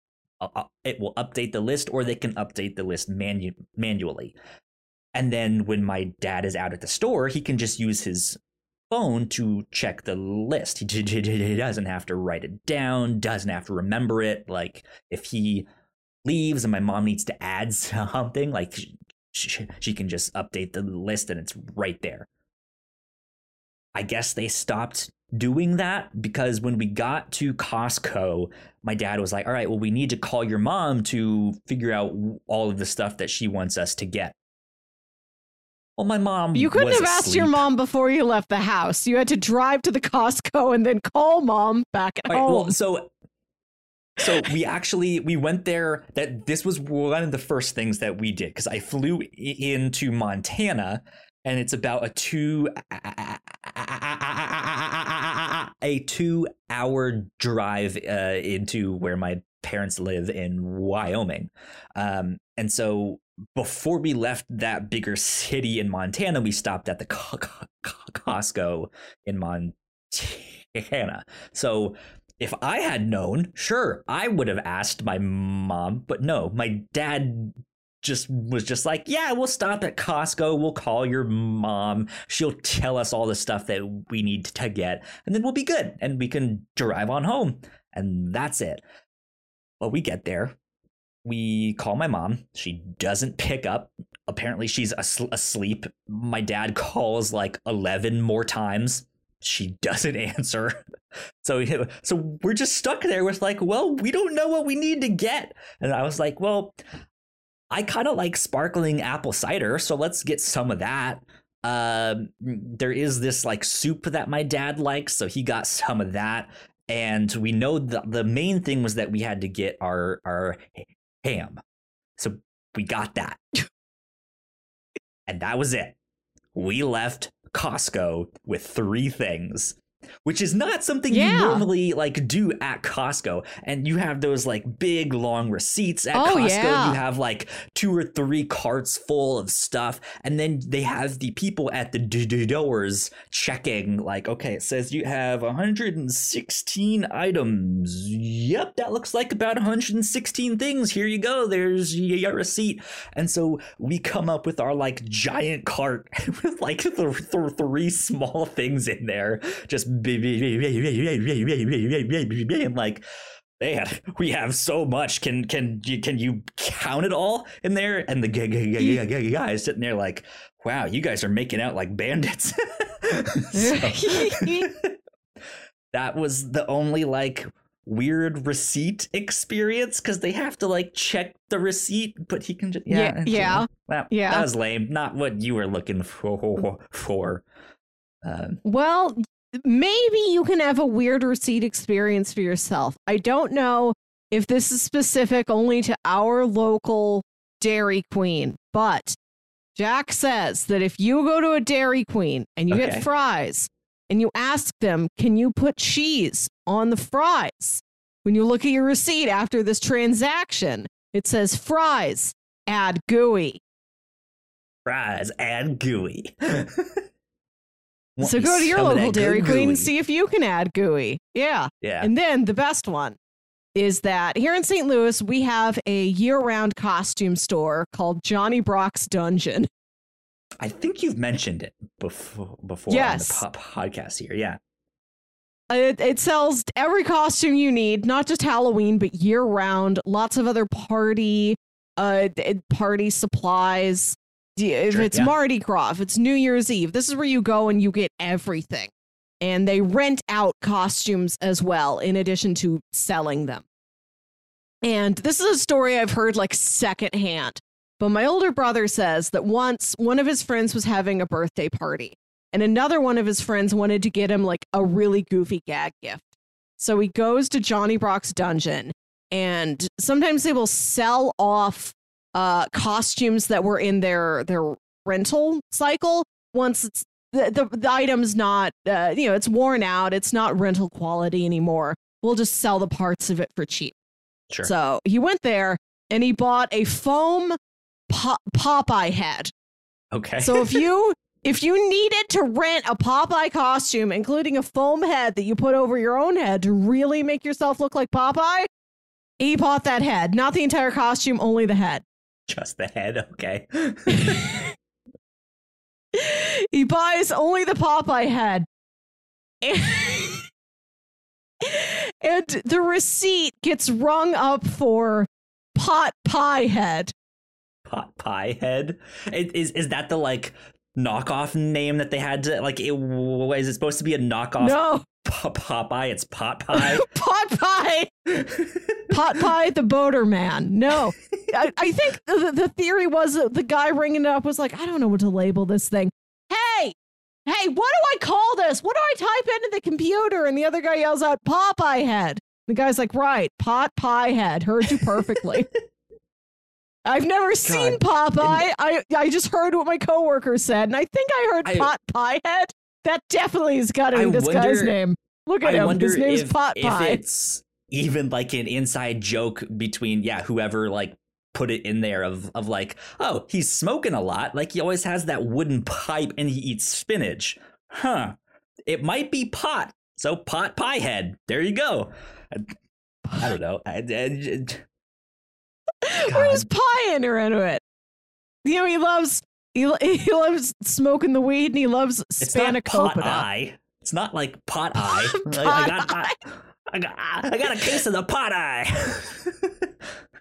update the list, or they can update the list manually. And then when my dad is out at the store, he can just use his phone to check the list. He doesn't have to write it down, doesn't have to remember it. Like if he leaves and my mom needs to add something, like she can just update the list and it's right there. I guess they stopped doing that because when we got to Costco, my dad was like, all right, well, we need to call your mom to figure out all of the stuff that she wants us to get. Well, my mom was asleep. You couldn't have asked your mom before you left the house. You had to drive to the Costco and then call mom back at home. Well, so we went there. That this was one of the first things that we did, because I flew into Montana, and it's about a 2 hour drive into where my parents live in Wyoming, and so before we left that bigger city in Montana, we stopped at the Costco in Montana. So if I had known, sure, I would have asked my mom, but no, my dad was just like, yeah, we'll stop at Costco. We'll call your mom. She'll tell us all the stuff that we need to get, and then we'll be good and we can drive on home. And that's it. Well, we get there. We call my mom. She doesn't pick up. Apparently, she's asleep. My dad calls like 11 more times. She doesn't answer. So we're just stuck there with like, well, we don't know what we need to get. And I was like, well, I kind of like sparkling apple cider, so let's get some of that. There is this like soup that my dad likes, so he got some of that. And we know the main thing was that we had to get our ham. So we got that. And that was it. We left Costco with three things, which is not something you normally like do at Costco. And you have those like big long receipts at Costco. Yeah. You have like 2 or 3 carts full of stuff. And then they have the people at the doors checking like, OK, it says you have 116 items. Yep, that looks like about 116 things. Here you go. There's your receipt. And so we come up with our like giant cart with like three small things in there. Just I'm like, man, we have so much. Can you count it all in there? And the guy is sitting there like, wow, you guys are making out like bandits. That was the only like weird receipt experience, because they have to like check the receipt, but he can just that was lame. Not what you were looking for. Well, maybe you can have a weird receipt experience for yourself. I don't know if this is specific only to our local Dairy Queen, but Jack says that if you go to a Dairy Queen and you get fries and you ask them, can you put cheese on the fries? When you look at your receipt after this transaction, it says fries, add gooey. Fries, add gooey. So go to your local Dairy Queen and see if you can add gooey. Yeah. Yeah. And then the best one is that here in St. Louis, we have a year-round costume store called Johnny Brock's Dungeon. I think you've mentioned it before on the podcast here. Yeah. It sells every costume you need, not just Halloween, but year-round. Lots of other party supplies. If it's Mardi Gras, if it's New Year's Eve, this is where you go and you get everything. And they rent out costumes as well, in addition to selling them. And this is a story I've heard like secondhand. But my older brother says that once one of his friends was having a birthday party, and another one of his friends wanted to get him like a really goofy gag gift. So he goes to Johnny Brock's Dungeon, and sometimes they will sell off costumes that were in their rental cycle. Once it's the item's not, it's worn out. It's not rental quality anymore. We'll just sell the parts of it for cheap. Sure. So he went there and he bought a foam Popeye head. Okay. So if you needed to rent a Popeye costume, including a foam head that you put over your own head to really make yourself look like Popeye, he bought that head. Not the entire costume, only the head. Just the head, okay. He buys only the Popeye head. And the receipt gets rung up for pot pie head. Pot pie head? Is that the, like, knockoff name that they had to, like, is it supposed to be a knockoff? No. Popeye, it's pot pie. Pot pie. Pot pie the boater man. No, I think the theory was that the guy ringing it up was like, I don't know what to label this thing. Hey, what do I call this? What do I type into the computer? And the other guy yells out, Popeye head. The guy's like, right, pot pie head. Heard you perfectly. I've never seen Popeye. I just heard what my coworker said, and I think I heard pot pie head. That definitely has got to be this guy's name. Look at him. His name's Pot Pie. If it's even like an inside joke between whoever like put it in there of like, oh, he's smoking a lot. Like, he always has that wooden pipe and he eats spinach. Huh. It might be pot. So pot pie head. There you go. I don't know. Where does pie enter into it? You know, he loves smoking the weed and he loves spanakopita. Pot eye. It's not like pot eye. I got a case of the pot eye.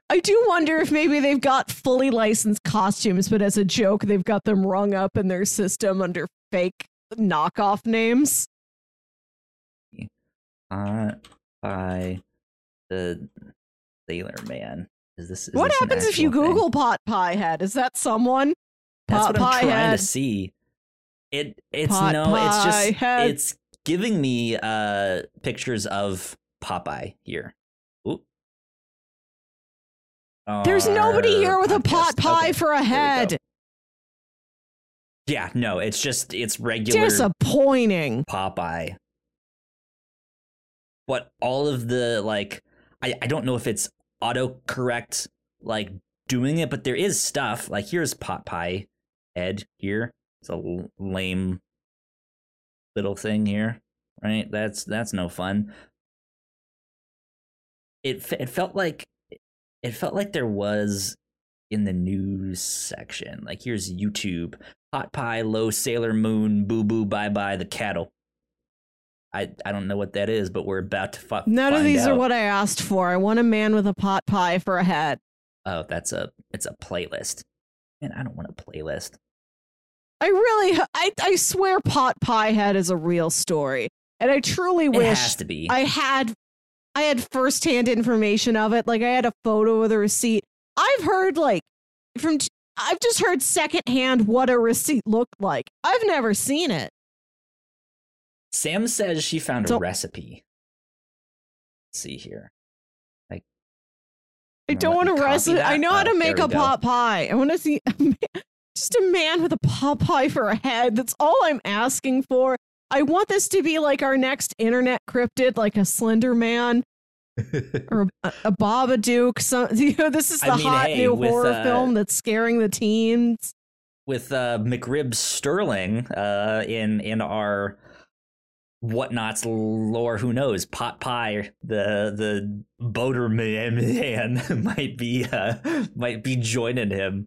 I do wonder if maybe they've got fully licensed costumes, but as a joke, they've got them rung up in their system under fake knockoff names. By the Sailor Man. What happens if you Google pot pie head? Is that someone? That's what I'm trying to see. It's giving me pictures of Popeye here. Ooh. There's nobody here with a pot pie for a head. Yeah, no, it's regular. Disappointing. Popeye. But all of the, like, I don't know if it's autocorrect, like, doing it, but there is stuff. Like, here's pot pie head here. It's a lame little thing here, right? That's no fun. It felt like there was in the news section. Like, here's YouTube. Hot pie, low Sailor Moon, boo boo, bye bye, the cattle. I don't know what that is, but we're about to find out. None of these are what I asked for. I want a man with a pot pie for a hat. Oh, it's a playlist. Man, I don't want a playlist. I swear pot pie head is a real story. And I truly wish it has to be. I had firsthand information of it. Like, I had a photo of the receipt. I've just heard secondhand what a receipt looked like. I've never seen it. Sam says she found a recipe. Let's see here. Like, I don't want a recipe. I know how to make a pot pie. I want to see just a man with a pot pie for a head. That's all I'm asking for. I want this to be like our next internet cryptid, like a Slender Man or a Babadook. This is the hot new horror film that's scaring the teens. With McRib Sterling in our Whatnot's lore, who knows? Pot pie, the boater man might be joining him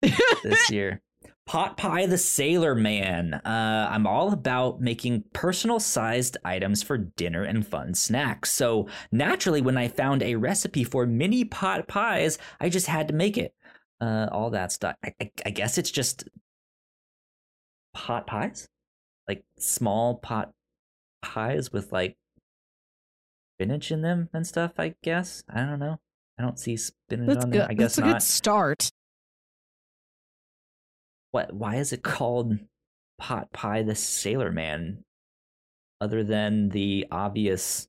this year. Pot pie, the Sailor Man. I'm all about making personal sized items for dinner and fun snacks. So naturally, when I found a recipe for mini pot pies, I just had to make it. All that stuff. I guess it's just pot pies. Like small pot pies with like spinach in them and stuff, I guess. I don't know. I don't see spinach on them. I guess not. That's a good start. Why is it called Pot Pie the Sailor Man? Other than the obvious,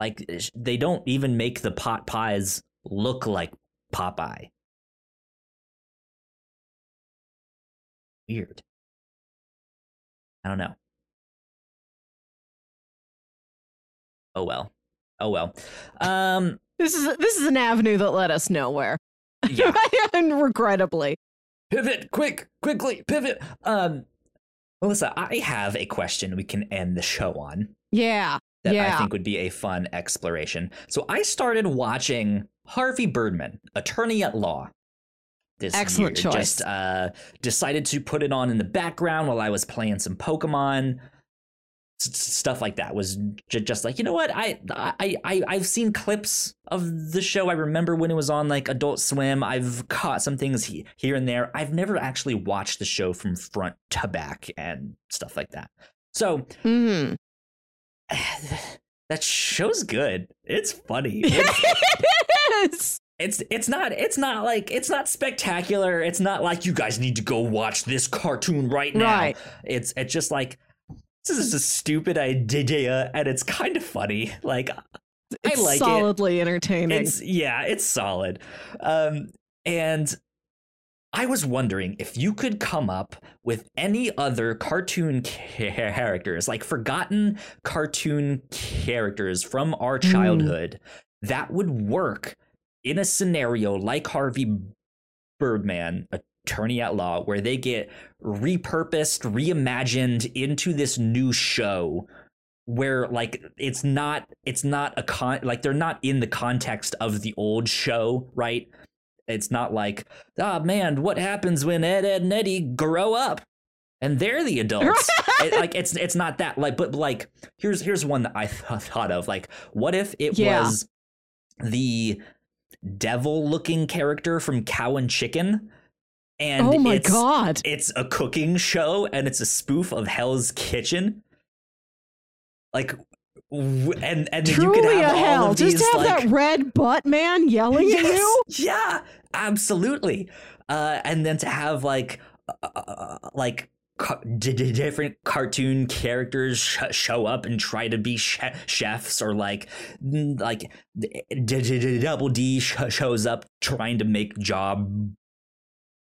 like, they don't even make the pot pies look like Popeye. Weird. I don't know. Oh well. This is an avenue that led us nowhere. Yeah, and regrettably. Pivot quickly. Pivot. Melissa, I have a question we can end the show on. Yeah. I think would be a fun exploration. So I started watching Harvey Birdman, Attorney at Law. This excellent year. Choice. Just decided to put it on in the background while I was playing some Pokemon. Stuff like that was just like, you know what? I've seen clips of the show. I remember when it was on like Adult Swim. I've caught some things here and there. I've never actually watched the show from front to back and stuff like that. So that show's good. It's funny. It is. It's not spectacular. It's not like you guys need to go watch this cartoon right now. Right. It's just like, this is a stupid idea and it's kind of funny. Like, it's solidly entertaining. It's solid. And I was wondering if you could come up with any other cartoon characters, like forgotten cartoon characters from our childhood that would work in a scenario like Harvey Birdman, Attorney at Law, where they get repurposed, reimagined into this new show where like it's not a con, like they're not in the context of the old show, right? It's not like, oh man, what happens when Ed and Eddie grow up and they're the adults? It's not that, like, but like here's one that I thought of, like, what if it was the devil looking character from Cow and Chicken? And oh my God, it's a cooking show and it's a spoof of Hell's Kitchen. Like, and you could have all of these, just have like, that red butt man yelling at you. Yeah, absolutely. And then to have different cartoon characters show up and try to be chefs, or like Double D shows up trying to make job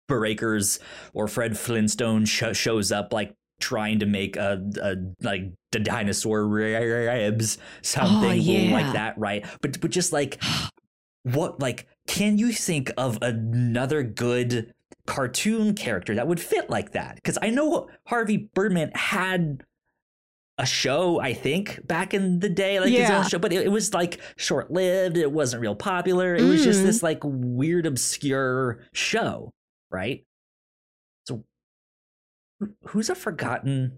breakers, or Fred Flintstone shows up like trying to make like the dinosaur ribs, something like that, right? But just like, what, like, can you think of another good cartoon character that would fit like that? Because I know Harvey Birdman had a show, I think, back in the day, like his own show, but it was like short-lived. It wasn't real popular. It was just this like weird, obscure show, right? So who's a forgotten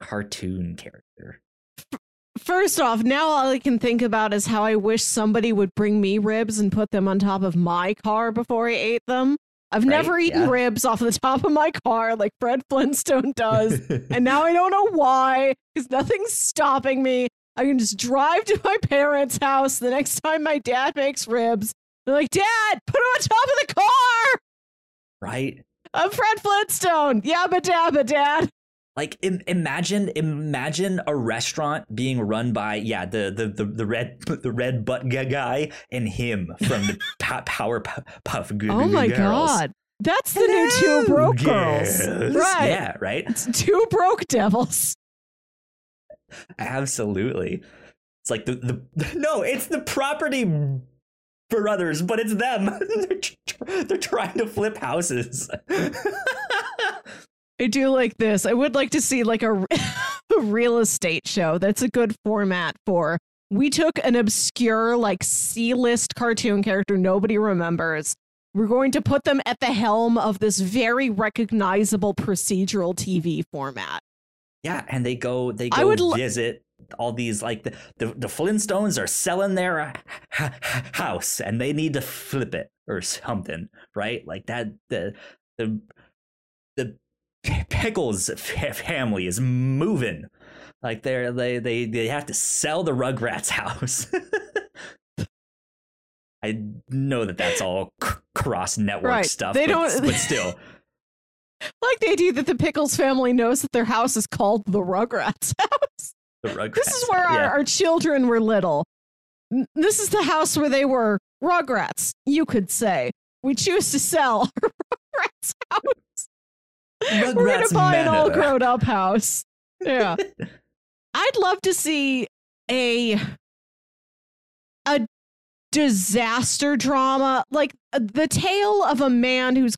cartoon character? First off, now all I can think about is how I wish somebody would bring me ribs and put them on top of my car before I ate them. I've never eaten ribs off the top of my car like Fred Flintstone does. And now I don't know why, because nothing's stopping me. I can just drive to my parents' house the next time my dad makes ribs. They're like, Dad, put them on top of the car. Right? I'm Fred Flintstone. Yabba dabba, Dad. Like, imagine a restaurant being run by the red butt guy and him from the Powerpuff Girls. Oh my God, that's the new Two Broke Girls, right? Yeah, right. It's Two Broke Devils. Absolutely, it's like it's the Property Brothers, but it's them. They're trying to flip houses. I do like this. I would like to see like a real estate show. That's a good format for, we took an obscure like C-list cartoon character nobody remembers. We're going to put them at the helm of this very recognizable procedural TV format. Yeah, and they go visit all these, like the Flintstones are selling their house and they need to flip it or something, right? Like that the Pickles family is moving, like they have to sell the Rugrats house. I know that's all cross network stuff. They don't, but still, like the idea that the Pickles family knows that their house is called the Rugrats house. The Rugrats. This is where our children were little. This is the house where they were Rugrats. You could say we choose to sell our Rugrats house. Rugrats, we're gonna buy an all grown up house. Yeah. I'd love to see a disaster drama, like the tale of a man whose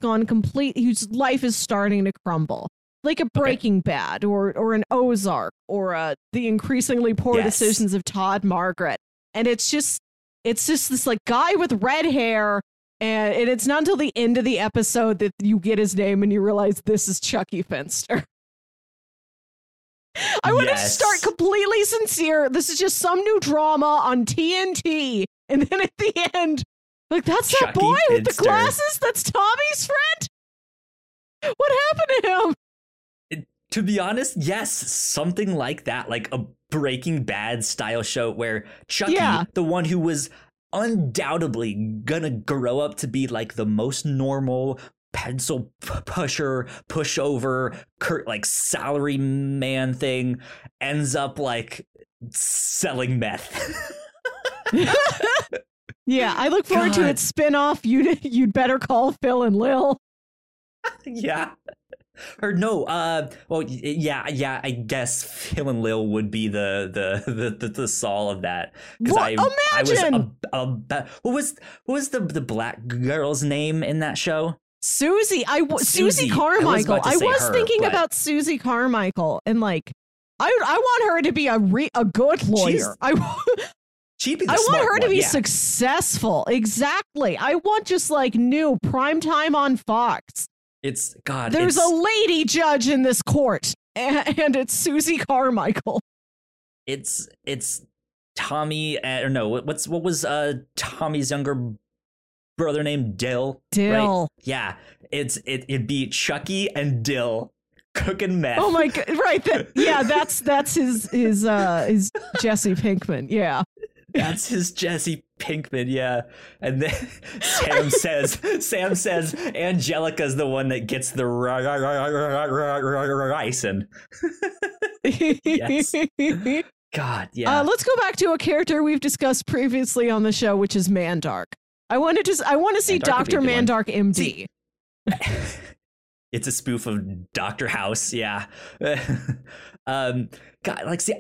life is starting to crumble, like a Breaking Bad or an Ozark or the increasingly poor decisions of Todd Margaret. And it's just this like guy with red hair. And it's not until the end of the episode that you get his name and you realize this is Chucky Finster. I want to start completely sincere. This is just some new drama on TNT. And then at the end, like, that's Chucky, that boy Finster with the glasses. That's Tommy's friend. What happened to him? To be honest, yes, something like that, like a Breaking Bad style show where Chucky, the one who was undoubtedly gonna grow up to be like the most normal pencil pushover like salary man thing, ends up like selling meth. I look forward to its spin-off, You'd Better Call Phil and Lil. Yeah. Or no, well, yeah, I guess Phil and Lil would be the Saul of that. Because imagine! What was the black girl's name in that show? Susie. Susie Carmichael. I was thinking about Susie Carmichael, and like, I want her to be a good lawyer. I want her to be successful. Exactly. I want just like new primetime on Fox. There's a lady judge in this court, and it's Susie Carmichael. It's Tommy. Or no, what was Tommy's younger brother named Dill? Dill. Right? Yeah. It'd be Chucky and Dill cooking meth. Oh my god! Right. That's his Jesse Pinkman. Yeah. That's his Jesse Pinkman, yeah. And then Sam says Angelica's the one that gets the ricin. Yes. God, yeah. Let's go back to a character we've discussed previously on the show, which is Mandark. I want to see Dr. Mandark MD. It's a spoof of Dr. House, yeah. God, like, see,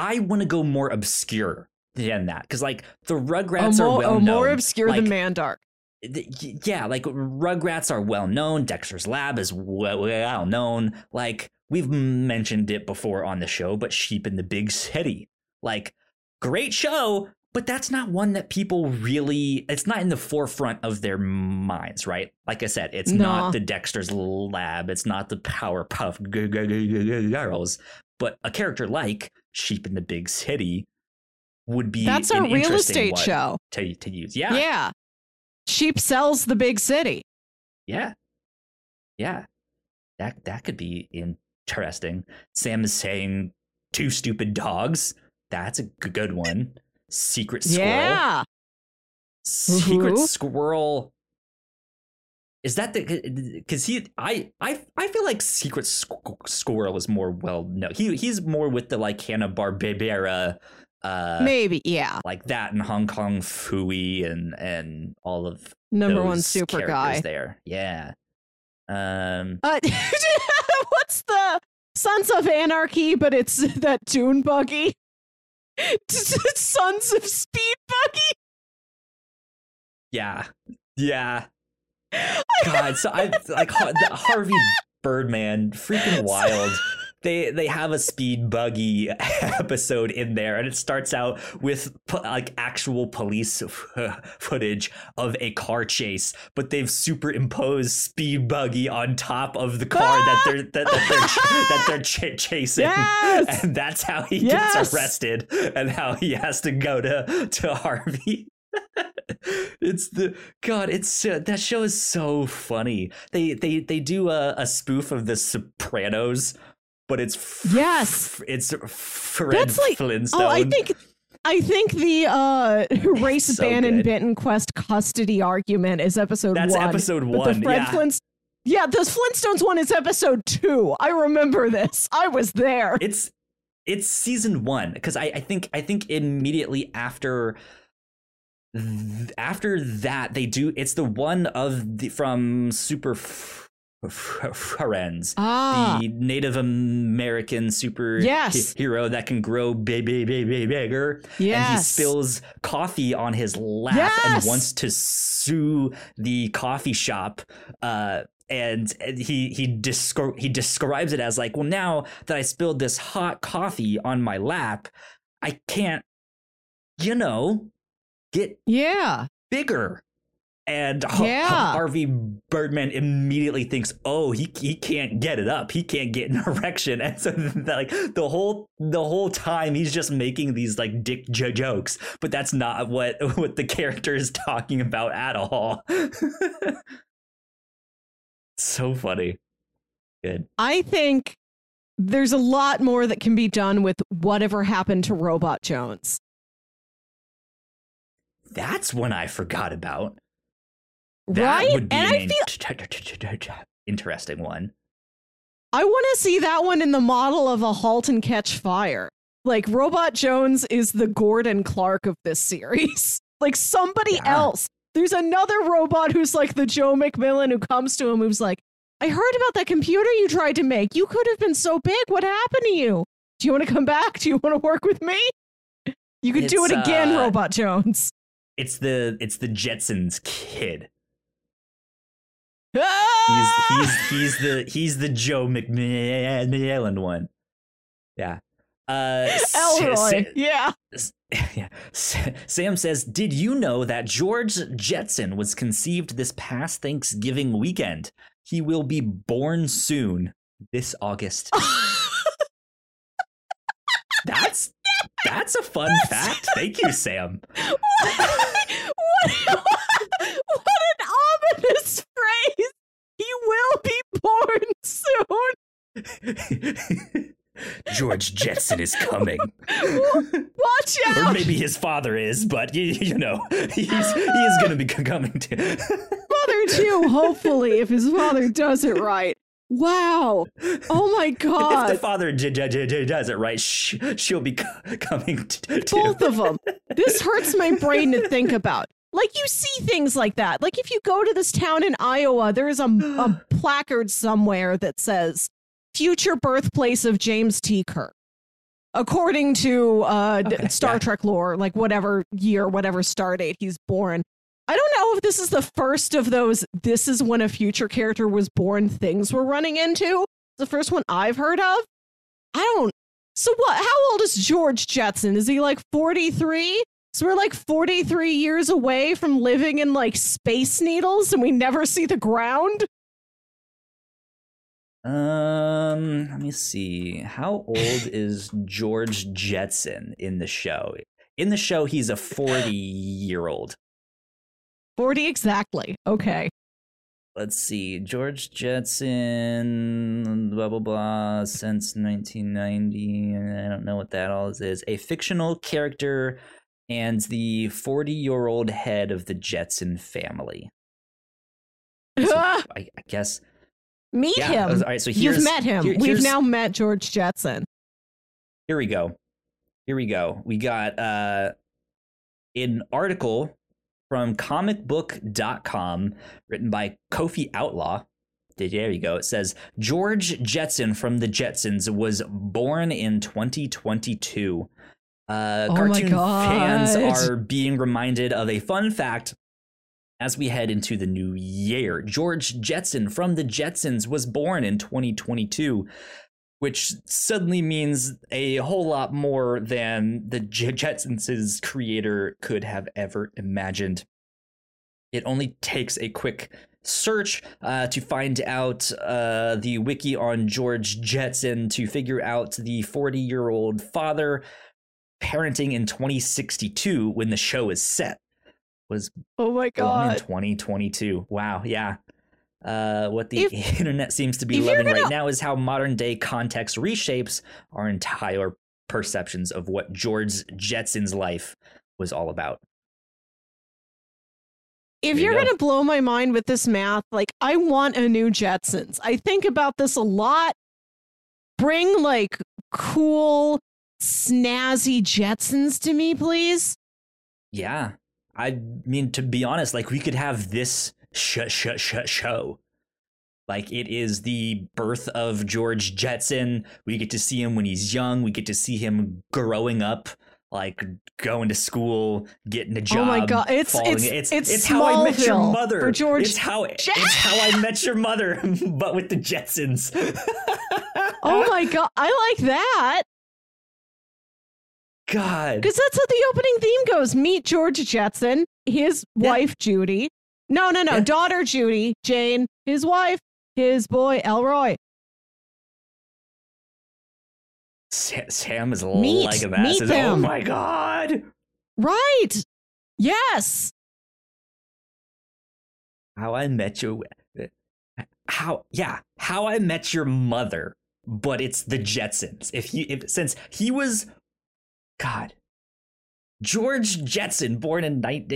I want to go more obscure than that, because like the Rugrats are well known. More obscure than Mandark. Yeah, like Rugrats are well known. Dexter's Lab is well known. Like we've mentioned it before on the show, but Sheep in the Big City, like great show, but that's not one that people really. It's not in the forefront of their minds, right? Like I said, it's not the Dexter's Lab. It's not the Powerpuff Girls, but a character like Sheep in the Big City would be that's a real estate show to use. Yeah. Sheep sells the big city. Yeah. That could be interesting. Sam is saying two stupid dogs. That's a good one. Secret squirrel. Yeah. Secret squirrel. Is that the? Because I feel like Secret Squirrel is more well known. He's more with the like Hanna-Barbera, maybe, yeah, like that, and Hong Kong Phooey and all of number those one super guy there, yeah. What's the Sons of Anarchy? But it's that dune buggy, Sons of Speed buggy. Yeah. God, so I like the Harvey Birdman, freaking wild. They have a speed buggy episode in there, and it starts out with like actual police footage of a car chase, but they've superimposed speed buggy on top of the car that they're chasing. Yes! And that's how he gets arrested, and how he has to go to Harvey. That show is so funny. They do a spoof of The Sopranos, but it's it's Fred Flintstone. Oh, I think the race Bannon Benton Quest custody argument is episode one. That's episode one. The Flintstones one is episode 2. I remember this. I was there. It's season 1, because I think immediately after that they do it's the one of the from Super Friends, the Native American super hero that can grow bigger, and he spills coffee on his lap and wants to sue the coffee shop, and he describes it as like, well, now that I spilled this hot coffee on my lap, I can't get bigger. And Harvey Birdman immediately thinks, oh, he can't get it up. He can't get an erection. And so like the whole time he's just making these like dick jokes, but that's not what the character is talking about at all. So funny. Good. I think there's a lot more that can be done with Whatever Happened to Robot Jones. That's one I forgot about. That would be an interesting one. I want to see that one in the model of A Halt and Catch Fire. Like, Robot Jones is the Gordon Clark of this series. Like, somebody else. There's another robot who's like the Joe McMillan who comes to him who's like, I heard about that computer you tried to make. You could have been so big. What happened to you? Do you want to come back? Do you want to work with me? You could do it again, Robot Jones. It's the Jetsons kid. Ah! He's the Joe McMillan one. Yeah. Elroy. Yeah. Sam says, did you know that George Jetson was conceived this past Thanksgiving weekend? He will be born soon, this August. That's a fun fact. Thank you, Sam. What an ominous phrase. He will be born soon. George Jetson is coming. Watch out! Or maybe his father is, but you know, he is going to be coming too. Father too, hopefully, if his father does it right. Wow! Oh my God! If the father does it right, she'll be coming too. Both of them. This hurts my brain to think about. Like, you see things like that. Like, if you go to this town in Iowa, there is a placard somewhere that says, future birthplace of James T. Kirk, according to Star Trek lore, like whatever year, whatever star date he's born. I don't know if this is the first of those, this is when a future character was born things we're running into. The first one I've heard of. So what? How old is George Jetson? Is he like 43? So we're like 43 years away from living in like space needles and we never see the ground? Let me see. How old is George Jetson in the show? In the show, he's a 40-year-old. 40 exactly. Okay. Let's see. George Jetson, blah, blah, blah, since 1990. I don't know what that all is. A fictional character and the 40-year-old head of the Jetson family. So I guess... Meet him. All right, so you've met him. We've now met George Jetson. Here we go. We got an article from comicbook.com written by Kofi Outlaw. There you go. It says George Jetson from the Jetsons was born in 2022. Cartoon fans are being reminded of a fun fact. As we head into the new year, George Jetson from the Jetsons was born in 2022, which suddenly means a whole lot more than the Jetsons' creator could have ever imagined. It only takes a quick search to find out the wiki on George Jetson to figure out the 40-year-old father parenting in 2062 when the show is set. Was born in 2022. Wow, yeah. What the internet seems to be loving right now is how modern day context reshapes our entire perceptions of what George Jetson's life was all about. If you're going to blow my mind with this math, like, I want a new Jetsons. I think about this a lot. Bring like cool, snazzy Jetsons to me, please. Yeah. I mean, to be honest, like, we could have this show. Like, it is the birth of George Jetson. We get to see him when he's young. We get to see him growing up, like going to school, getting a job. Oh my God, it's how I met your mother. For George it's how I met your mother, but with the Jetsons. Oh my God, I like that. God, because that's how the opening theme goes. Meet George Jetson, his wife, Judy. No. Yeah. Daughter, Judy, Jane, his wife, his boy, Elroy. Sam is like a mess. Oh, my God. Right. Yes. How I met your mother. But it's the Jetsons. Since he was. God, George Jetson, born I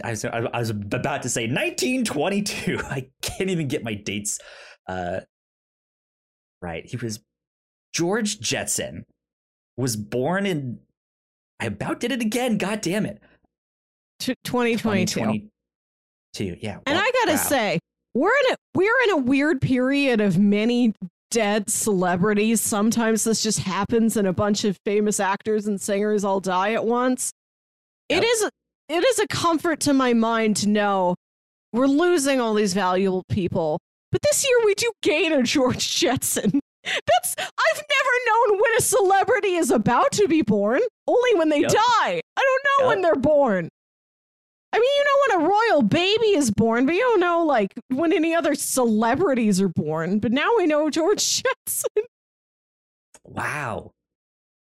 was about to say 1922. I can't even get my dates right. George Jetson was born in. I about did it again. God damn it. 2022. Yeah. Well, and I gotta say, We're in a weird period of many dead celebrities. Sometimes this just happens and a bunch of famous actors and singers all die at once. Yep. It is a comfort to my mind to know we're losing all these valuable people. But this year we do gain a George Jetson. I've never known when a celebrity is about to be born, only when they die. I don't know when they're born. I mean, you know when a royal baby is born, but you don't know like when any other celebrities are born. But now we know George Jetson. Wow.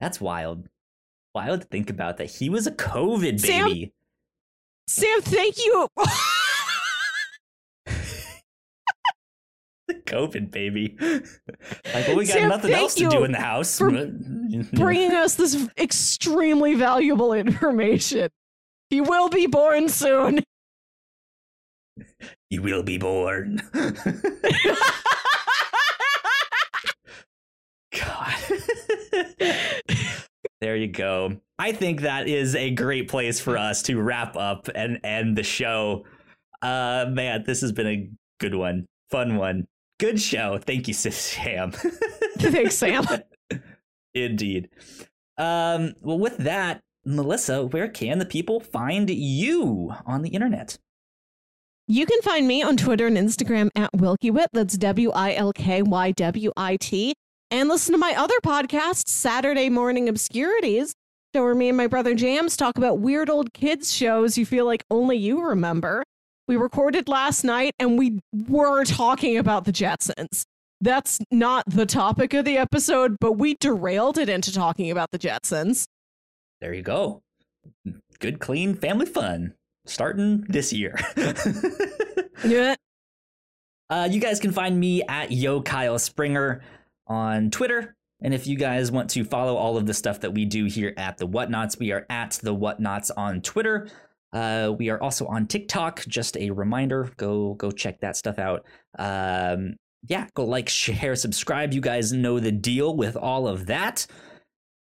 That's wild. Wild to think about that. He was a COVID baby. Sam, thank you. COVID baby. Like, well, we got Sam, nothing else to do in the house. Bringing us this extremely valuable information. He will be born soon. He will be born. God. There you go. I think that is a great place for us to wrap up and end the show. Man, this has been a good one. Fun one. Good show. Thank you, Sam. Thanks, Sam. Indeed. Well, with that, Melissa, where can the people find you on the internet? You can find me on Twitter and Instagram at WilkyWit. That's WilkyWit. And listen to my other podcast, Saturday Morning Obscurities, where me and my brother Jams talk about weird old kids shows you feel like only you remember. We recorded last night and we were talking about the Jetsons. That's not the topic of the episode, but we derailed it into talking about the Jetsons. There you go. Good, clean family fun starting this year. Yeah. You guys can find me at Yo Kyle Springer on Twitter. And if you guys want to follow all of the stuff that we do here at The Whatnots, we are at The Whatnots on Twitter. We are also on TikTok. Just a reminder, go check that stuff out. Yeah, go like, share, subscribe. You guys know the deal with all of that.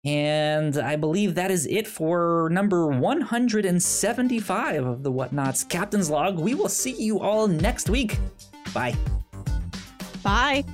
And I believe that is it for number 175 of the Whatnots Captain's Log. We will see you all next week. Bye. Bye.